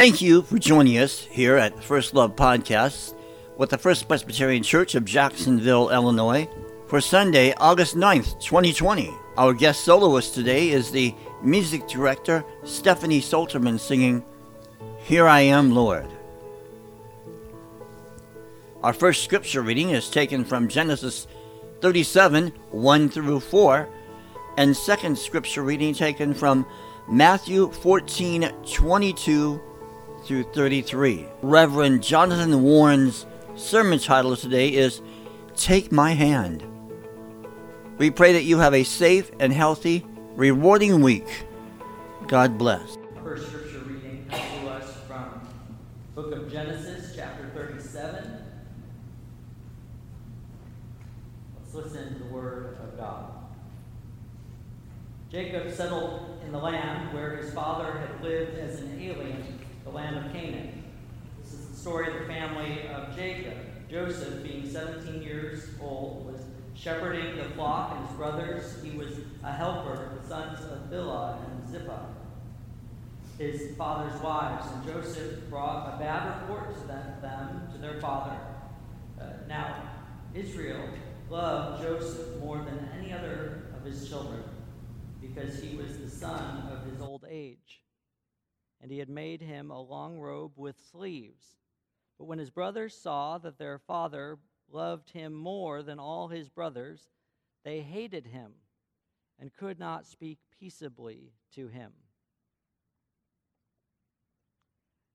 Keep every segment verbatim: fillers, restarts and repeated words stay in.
Thank you for joining us here at First Love Podcasts with the First Presbyterian Church of Jacksonville, Illinois, for Sunday, August ninth, twenty twenty. Our guest soloist today is the music director, Stephanie Solterman, singing, Here I Am, Lord. Our first scripture reading is taken from Genesis thirty-seven, one through four, and second scripture reading taken from Matthew fourteen, twenty-two through thirty-three. Reverend Jonathan Warren's sermon title today is Take My Hand. We pray that you have a safe and healthy, rewarding week. God bless. First scripture reading comes to us from the book of Genesis, chapter thirty-seven. Let's listen to the word of God. Jacob settled in the land where his father had lived as an alien, the land of Canaan. This is the story of the family of Jacob. Joseph, being seventeen years old, was shepherding the flock and his brothers. He was a helper of the sons of Bilhah and Zilpah, his father's wives. And Joseph brought a bad report to them, to their father. Uh, now, Israel loved Joseph more than any other of his children, because he was the son of his old age, and he had made him a long robe with sleeves. But when his brothers saw that their father loved him more than all his brothers, they hated him and could not speak peaceably to him.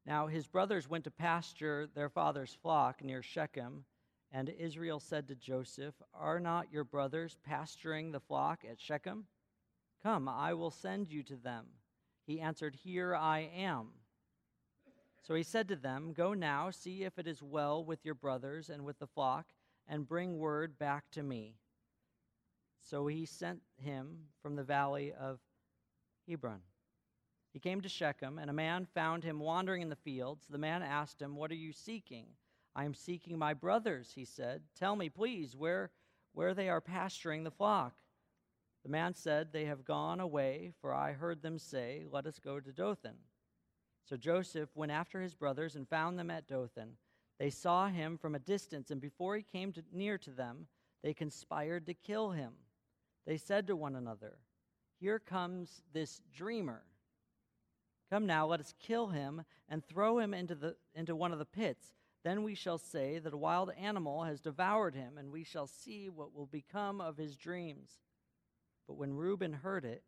Now his brothers went to pasture their father's flock near Shechem, and Israel said to Joseph, Are not your brothers pasturing the flock at Shechem? Come, I will send you to them. He answered, Here I am. So he said to them, Go now, see if it is well with your brothers and with the flock, and bring word back to me. So he sent him from the valley of Hebron. He came to Shechem, and a man found him wandering in the fields. The man asked him, What are you seeking? I am seeking my brothers, he said. Tell me, please, where, where they are pasturing the flock. The man said, They have gone away, for I heard them say, Let us go to Dothan. So Joseph went after his brothers and found them at Dothan. They saw him from a distance, and before he came to, near to them, they conspired to kill him. They said to one another, Here comes this dreamer. Come now, let us kill him and throw him into the into one of the pits. Then we shall say that a wild animal has devoured him, and we shall see what will become of his dreams. But when Reuben heard it,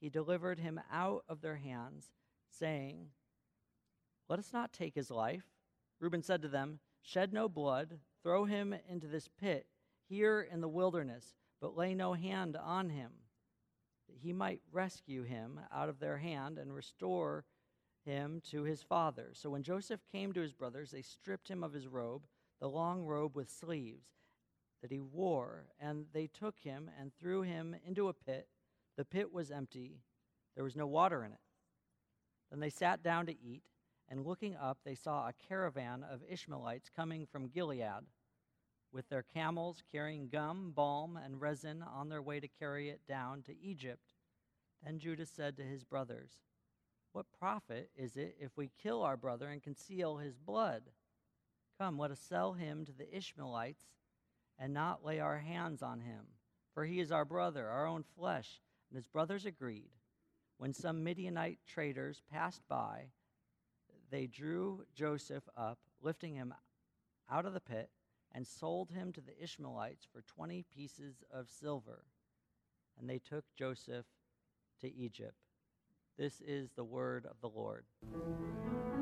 he delivered him out of their hands, saying, Let us not take his life. Reuben said to them, Shed no blood, throw him into this pit, here in the wilderness, but lay no hand on him, that he might rescue him out of their hand and restore him to his father. So when Joseph came to his brothers, they stripped him of his robe, the long robe with sleeves, that he wore, and they took him and threw him into a pit. The pit was empty. There was no water in it. Then they sat down to eat, and looking up, they saw a caravan of Ishmaelites coming from Gilead, with their camels carrying gum, balm, and resin on their way to carry it down to Egypt. Then Judah said to his brothers, What profit is it if we kill our brother and conceal his blood? Come, let us sell him to the Ishmaelites, and not lay our hands on him, for he is our brother, our own flesh. And his brothers agreed. When some Midianite traders passed by, they drew Joseph up, lifting him out of the pit, and sold him to the Ishmaelites for twenty pieces of silver. And they took Joseph to Egypt. This is the word of the Lord. I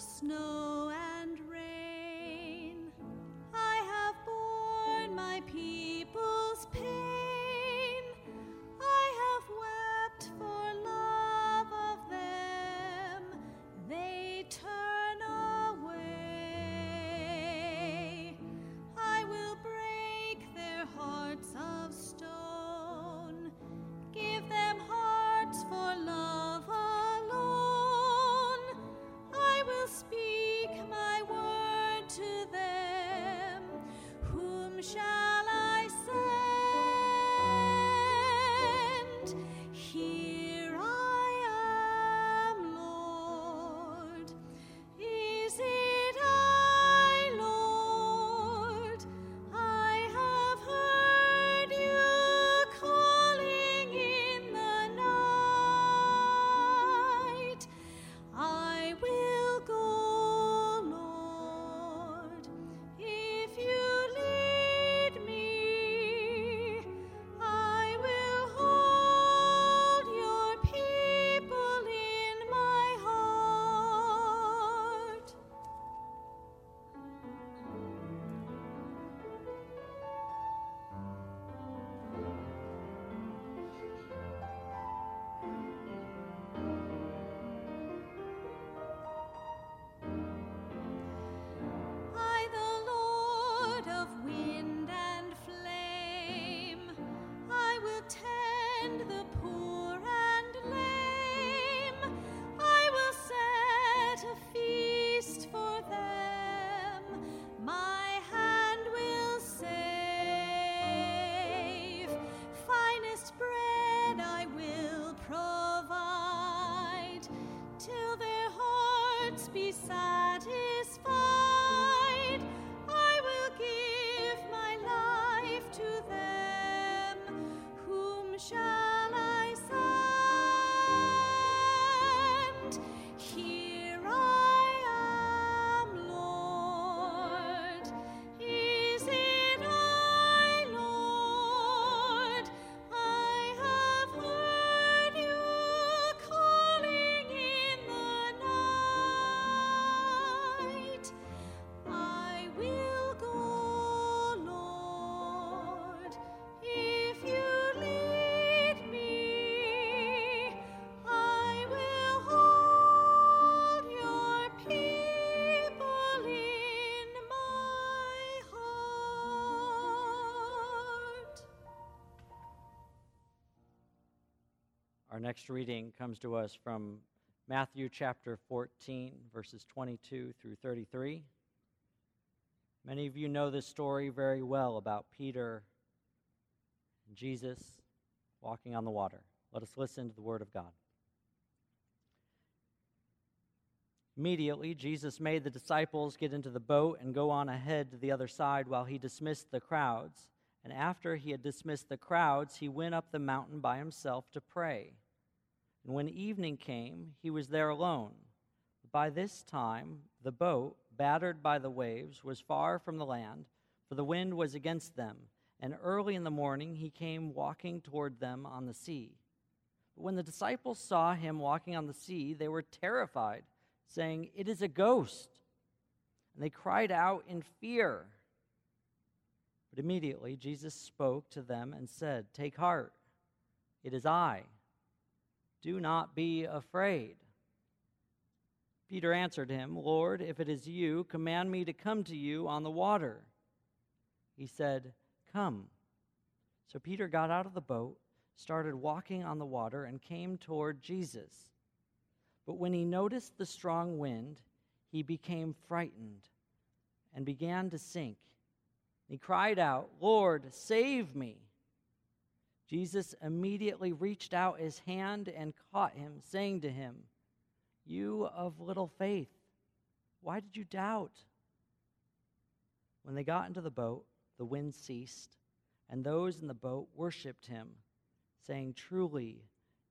of snow and rain. I have borne my people's pain. I have wept for love of them. They turn away. I will break their hearts of stone. Give them hearts for love alone. I will speak my word to them. Whom shall I send? Here I am, Lord. Is it I, Lord? I have heard you calling in the night. I will go, Lord, if you lead me. I will hold your people in my heart. I, the Lord of wind and flame, I will tend the poor and lame. I will set a feast for them. My hand will save. Finest bread I will provide, till their hearts be satisfied. I will give my life to them. Whom shall I send? Here I am, Lord. Is it I, Lord? I have heard you calling in the night. I will go, Lord, if you lead me. I will hold your people in my heart. Our next reading comes to us from Matthew chapter fourteen, verses twenty-two through thirty-three. Many of you know this story very well about Peter and Jesus walking on the water. Let us listen to the word of God. Immediately, Jesus made the disciples get into the boat and go on ahead to the other side while he dismissed the crowds. And after he had dismissed the crowds, he went up the mountain by himself to pray. And when evening came, he was there alone. By this time, the boat, battered by the waves, was far from the land, for the wind was against them. And early in the morning he came walking toward them on the sea. But when the disciples saw him walking on the sea, they were terrified, saying, "It is a ghost." And they cried out in fear. But immediately Jesus spoke to them and said, "Take heart, it is I. Do not be afraid." Peter answered him, "Lord, if it is you, command me to come to you on the water." He said, "Come." So Peter got out of the boat, started walking on the water, and came toward Jesus. But when he noticed the strong wind, he became frightened and began to sink. He cried out, "Lord, save me." Jesus immediately reached out his hand and caught him, saying to him, "You of little faith, why did you doubt?" When they got into the boat, the wind ceased, and those in the boat worshipped him, saying, "Truly,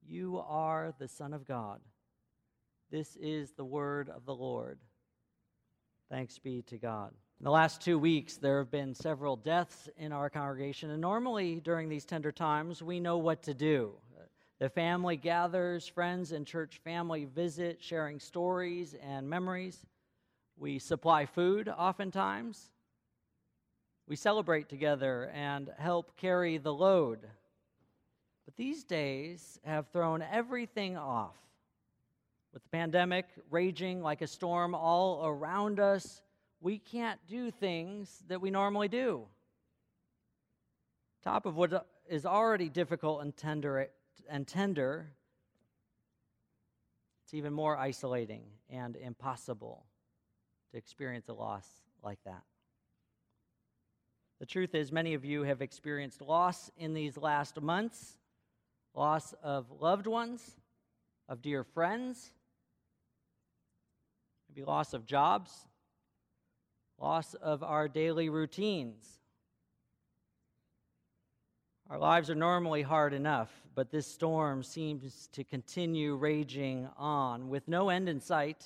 you are the Son of God." This is the word of the Lord. Thanks be to God. In the last two weeks, there have been several deaths in our congregation, and normally during these tender times, we know what to do. The family gathers, friends and church family visit, sharing stories and memories. We supply food oftentimes. We celebrate together and help carry the load. But these days have thrown everything off. With the pandemic raging like a storm all around us, we can't do things that we normally do. Top of what is already difficult and tender, and tender, it's even more isolating and impossible to experience a loss like that. The truth is, many of you have experienced loss in these last months, loss of loved ones, of dear friends, maybe loss of jobs, loss of our daily routines. Our lives are normally hard enough, but this storm seems to continue raging on with no end in sight.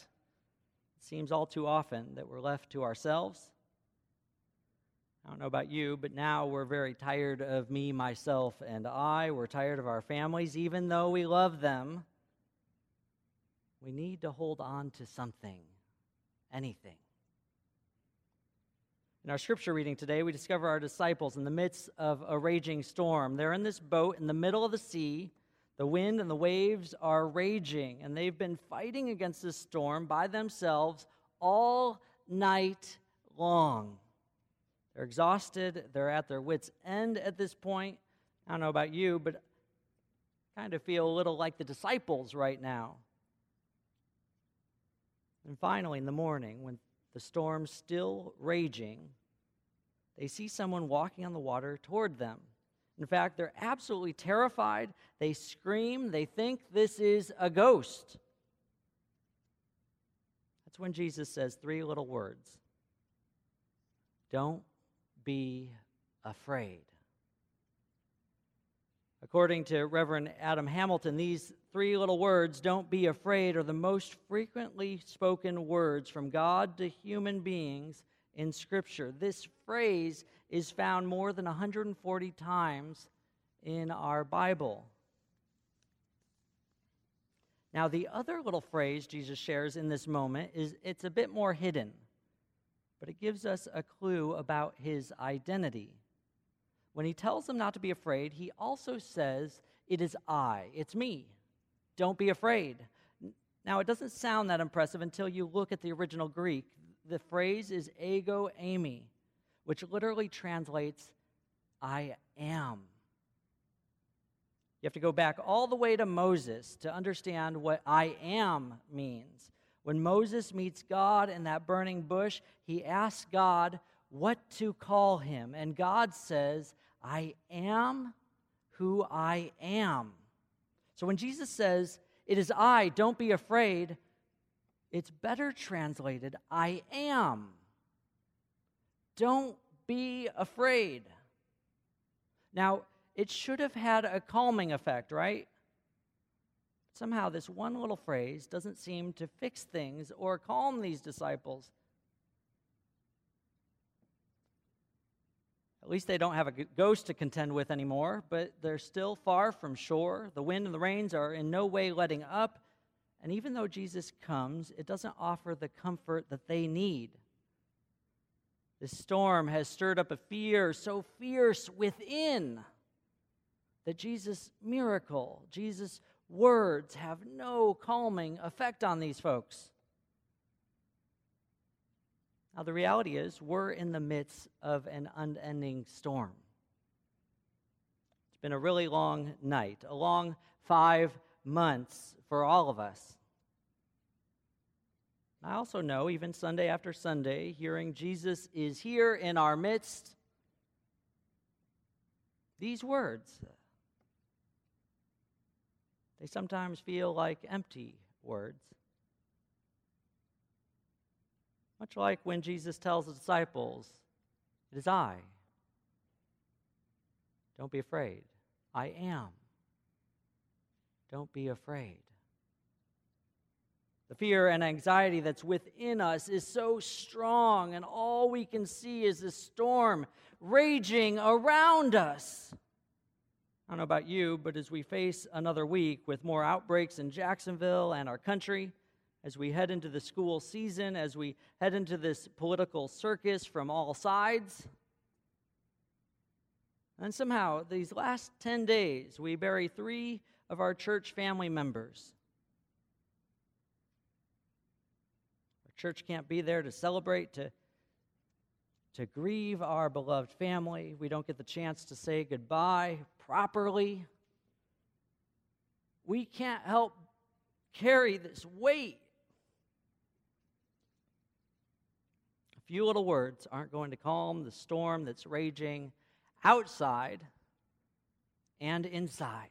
It seems all too often that we're left to ourselves. I don't know about you, but now we're very tired of me, myself, and I. We're tired of our families, even though we love them. We need to hold on to something, anything. In our scripture reading today, we discover our disciples in the midst of a raging storm. They're in this boat in the middle of the sea. The wind and the waves are raging, and they've been fighting against this storm by themselves all night long. They're exhausted. They're at their wits' end at this point. I don't know about you, but I kind of feel a little like the disciples right now. And finally, in the morning, when the storm's still raging, they see someone walking on the water toward them. In fact, they're absolutely terrified. They scream. They think this is a ghost. That's when Jesus says three little words. Don't be afraid. According to Reverend Adam Hamilton, these three little words, don't be afraid, are the most frequently spoken words from God to human beings in Scripture. This phrase is found more than one hundred forty times in our Bible. Now, the other little phrase Jesus shares in this moment is it's a bit more hidden, but it gives us a clue about his identity. When he tells them not to be afraid, he also says, it is I, it's me. Don't be afraid. Now, it doesn't sound that impressive until you look at the original Greek. The phrase is ego eimi, which literally translates, I am. You have to go back all the way to Moses to understand what I am means. When Moses meets God in that burning bush, he asks God what to call him. And God says, I am who I am. So when Jesus says, it is I, don't be afraid, it's better translated, I am. Don't be afraid. Now, it should have had a calming effect, right? Somehow this one little phrase doesn't seem to fix things or calm these disciples. At least they don't have a ghost to contend with anymore, but they're still far from shore. The wind and the rains are in no way letting up. And even though Jesus comes, it doesn't offer the comfort that they need. This storm has stirred up a fear so fierce within that Jesus' miracle, Jesus' words have no calming effect on these folks. Now, the reality is, we're in the midst of an unending storm. It's been a really long night, a long five months for all of us. I also know, even Sunday after Sunday, hearing Jesus is here in our midst, these words, they sometimes feel like empty words. Much like when Jesus tells the disciples, it is I. Don't be afraid. I am. Don't be afraid. The fear and anxiety that's within us is so strong, and all we can see is this storm raging around us. I don't know about you, but as we face another week with more outbreaks in Jacksonville and our country, as we head into the school season, as we head into this political circus from all sides. And somehow, these last ten days, we bury three of our church family members. Our church can't be there to celebrate, to, to grieve our beloved family. We don't get the chance to say goodbye properly. We can't help carry this weight. A few little words aren't going to calm the storm that's raging outside and inside.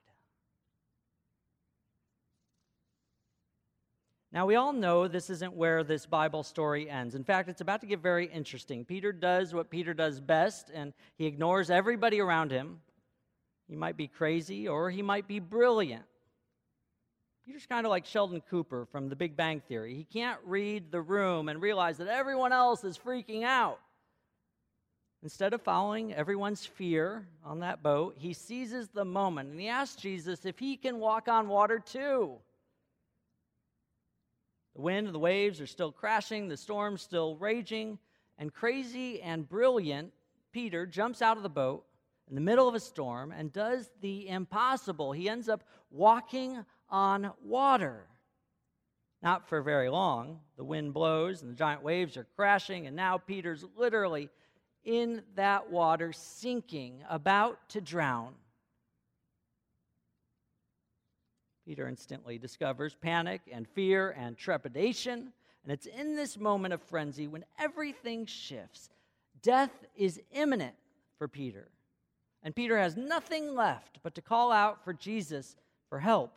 Now, we all know this isn't where this Bible story ends. In fact, it's about to get very interesting. Peter does what Peter does best, and he ignores everybody around him. He might be crazy, or he might be brilliant. Peter's kind of like Sheldon Cooper from the Big Bang Theory. He can't read the room and realize that everyone else is freaking out. Instead of following everyone's fear on that boat, he seizes the moment, and he asks Jesus if he can walk on water too. The wind and the waves are still crashing, the storm's still raging, and crazy and brilliant Peter jumps out of the boat in the middle of a storm and does the impossible. He ends up walking on water. Not for very long. The wind blows, and the giant waves are crashing, and now Peter's literally in that water, sinking, about to drown. Peter instantly discovers panic and fear and trepidation, and it's in this moment of frenzy when everything shifts. Death is imminent for Peter, and Peter has nothing left but to call out for Jesus for help.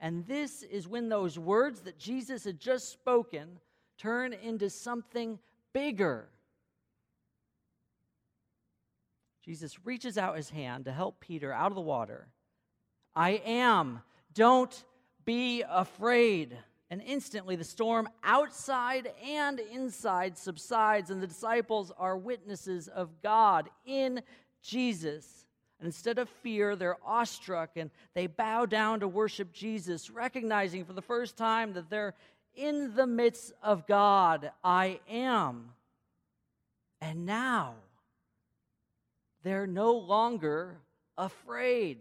And this is when those words that Jesus had just spoken turn into something bigger. Jesus reaches out his hand to help Peter out of the water. I am. Don't be afraid. And instantly the storm outside and inside subsides, and the disciples are witnesses of God in Jesus. And instead of fear, they're awestruck, and they bow down to worship Jesus, recognizing for the first time that they're in the midst of God. I am. And now, they're no longer afraid.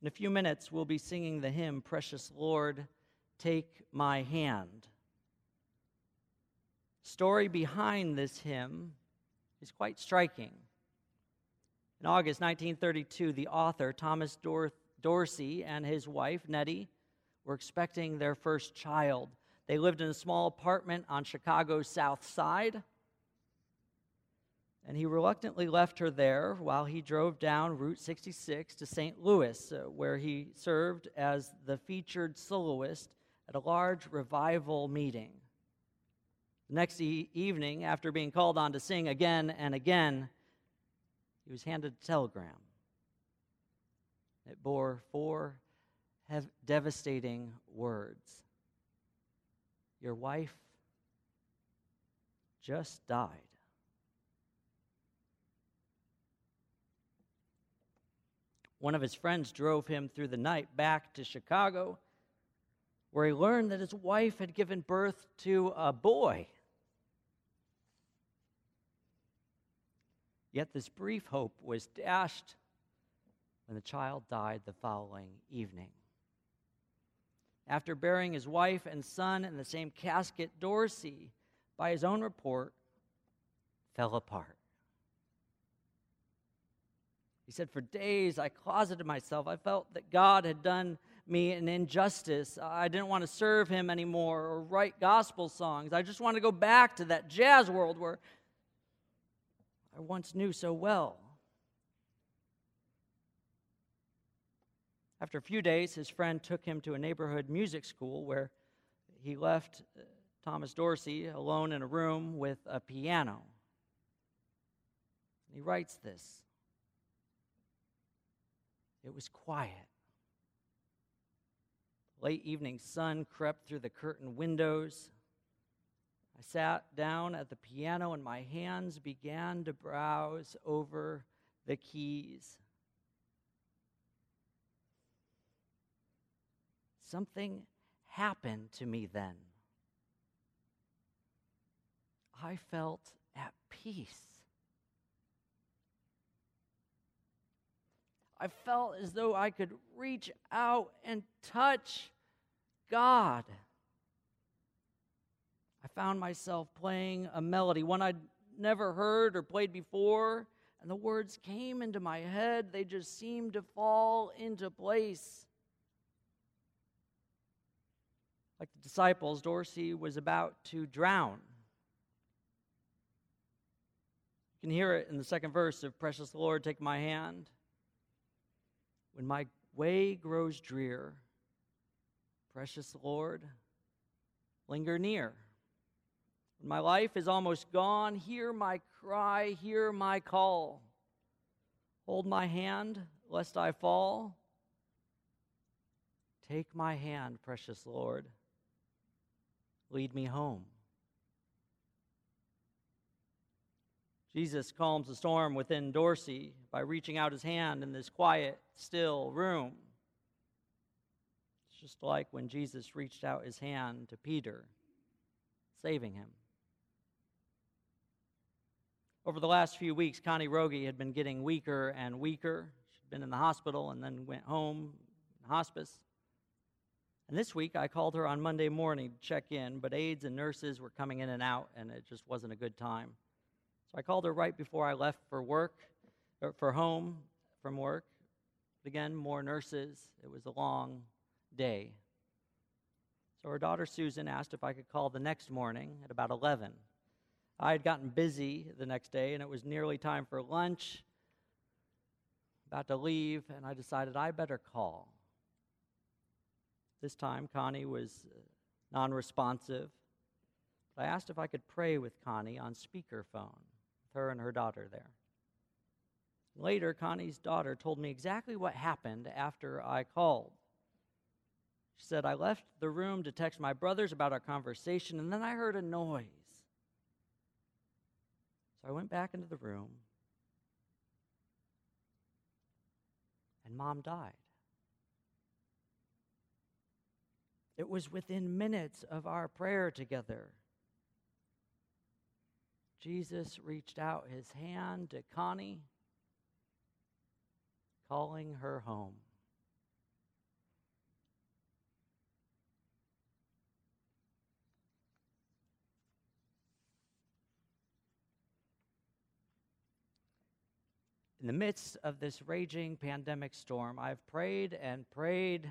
In a few minutes, we'll be singing the hymn, Precious Lord, Take My Hand. The story behind this hymn is quite striking. In August nineteen thirty-two, the author, Thomas Dorsey, and his wife, Nettie, were expecting their first child. They lived in a small apartment on Chicago's South Side. And he reluctantly left her there while he drove down Route sixty-six to Saint Louis, where he served as the featured soloist at a large revival meeting. The next e- evening, after being called on to sing again and again, he was handed a telegram. It bore four hev- devastating words. Your wife just died. One of his friends drove him through the night back to Chicago, where he learned that his wife had given birth to a boy. Yet this brief hope was dashed when the child died the following evening. After burying his wife and son in the same casket, Dorsey, by his own report, fell apart. He said, for days I closeted myself. I felt that God had done me an injustice. I didn't want to serve him anymore or write gospel songs. I just wanted to go back to that jazz world where I once knew so well. After a few days, his friend took him to a neighborhood music school where he left Thomas Dorsey alone in a room with a piano. He writes this. It was quiet. Late evening sun crept through the curtain windows. I sat down at the piano and my hands began to browse over the keys. Something happened to me then. I felt at peace. I felt as though I could reach out and touch God. I found myself playing a melody, one I'd never heard or played before, and the words came into my head. They just seemed to fall into place. Like the disciples, Dorsey was about to drown. You can hear it in the second verse of Precious Lord, Take My Hand. When my way grows drear, precious Lord, linger near. When my life is almost gone, hear my cry, hear my call. Hold my hand, lest I fall. Take my hand, precious Lord. Lead me home. Jesus calms the storm within Dorsey by reaching out his hand in this quiet, still room. It's just like when Jesus reached out his hand to Peter, saving him. Over the last few weeks, Connie Rogie had been getting weaker and weaker. She'd been in the hospital and then went home, hospice. And this week, I called her on Monday morning to check in, but aides and nurses were coming in and out, and it just wasn't a good time. So I called her right before I left for work, or for home from work. But again, more nurses. It was a long day. So her daughter Susan asked if I could call the next morning at about eleven. I had gotten busy the next day, and it was nearly time for lunch, about to leave, and I decided I better call. This time, Connie was non-responsive. I asked if I could pray with Connie on speakerphone, with her and her daughter there. Later, Connie's daughter told me exactly what happened after I called. She said, I left the room to text my brothers about our conversation, and then I heard a noise. So I went back into the room, and Mom died. It was within minutes of our prayer together. Jesus reached out his hand to Connie, calling her home. In the midst of this raging pandemic storm, I've prayed and prayed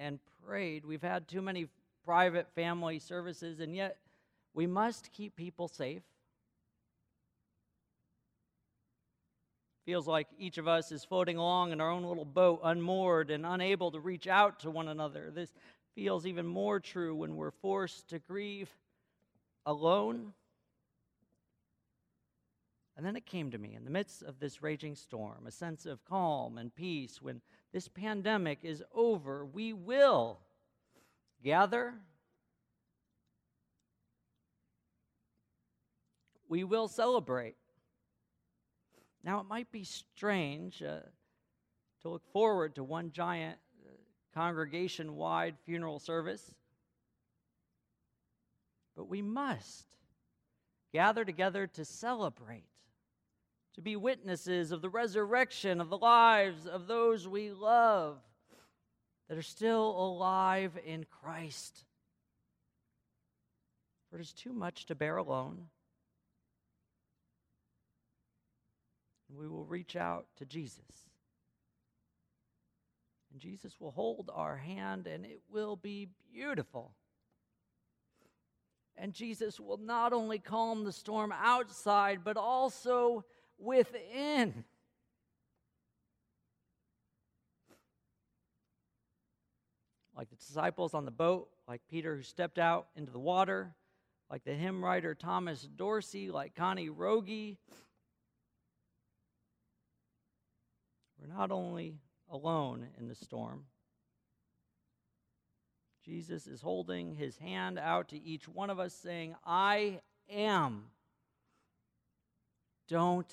and prayed. We've had too many private family services, and yet we must keep people safe. Feels like each of us is floating along in our own little boat, unmoored and unable to reach out to one another. This feels even more true when we're forced to grieve alone. And then it came to me, in the midst of this raging storm, a sense of calm and peace. When this pandemic is over, we will gather. We will celebrate. Now, it might be strange uh, to look forward to one giant uh, congregation-wide funeral service, but we must gather together to celebrate, to be witnesses of the resurrection of the lives of those we love that are still alive in Christ. For it is too much to bear alone. And we will reach out to Jesus. And Jesus will hold our hand, and it will be beautiful. And Jesus will not only calm the storm outside, but also within. Like the disciples on the boat, like Peter who stepped out into the water, like the hymn writer Thomas Dorsey, like Connie Rogie, we're not only alone in the storm. Jesus is holding his hand out to each one of us, saying, I am. Don't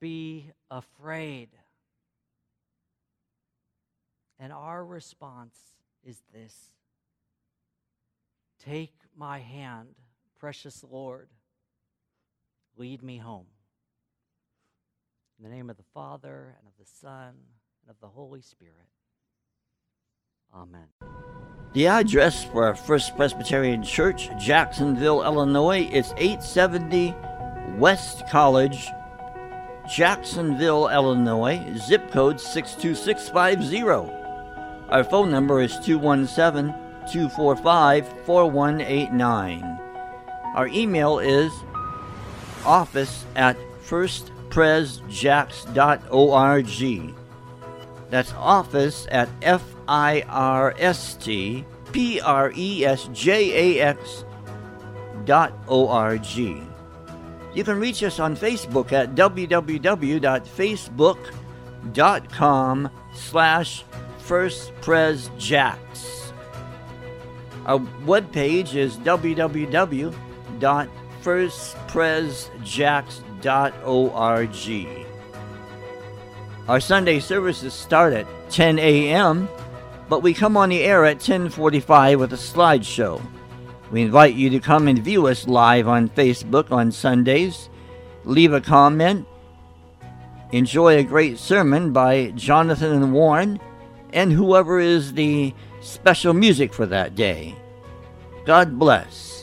be afraid. And our response is this: Take my hand, precious Lord, lead me home. In the name of the Father, and of the Son, and of the Holy Spirit. Amen. The address for First Presbyterian Church, Jacksonville, Illinois, is eight seventy West College, Jacksonville, Illinois, zip code six two six five zero. Our phone number is two one seven, two four five, four one eight nine. Our email is office at first pres jax dot org. That's office at F I R S T P R E S J A X dot O R G. You can reach us on Facebook at www.facebook.com slash firstpresjax. Our webpage is www dot first pres jax dot org. Our Sunday services start at ten a.m., but we come on the air at ten forty-five with a slideshow. We invite you to come and view us live on Facebook on Sundays. Leave a comment. Enjoy a great sermon by Jonathan and Warren, and whoever is the special music for that day. God bless.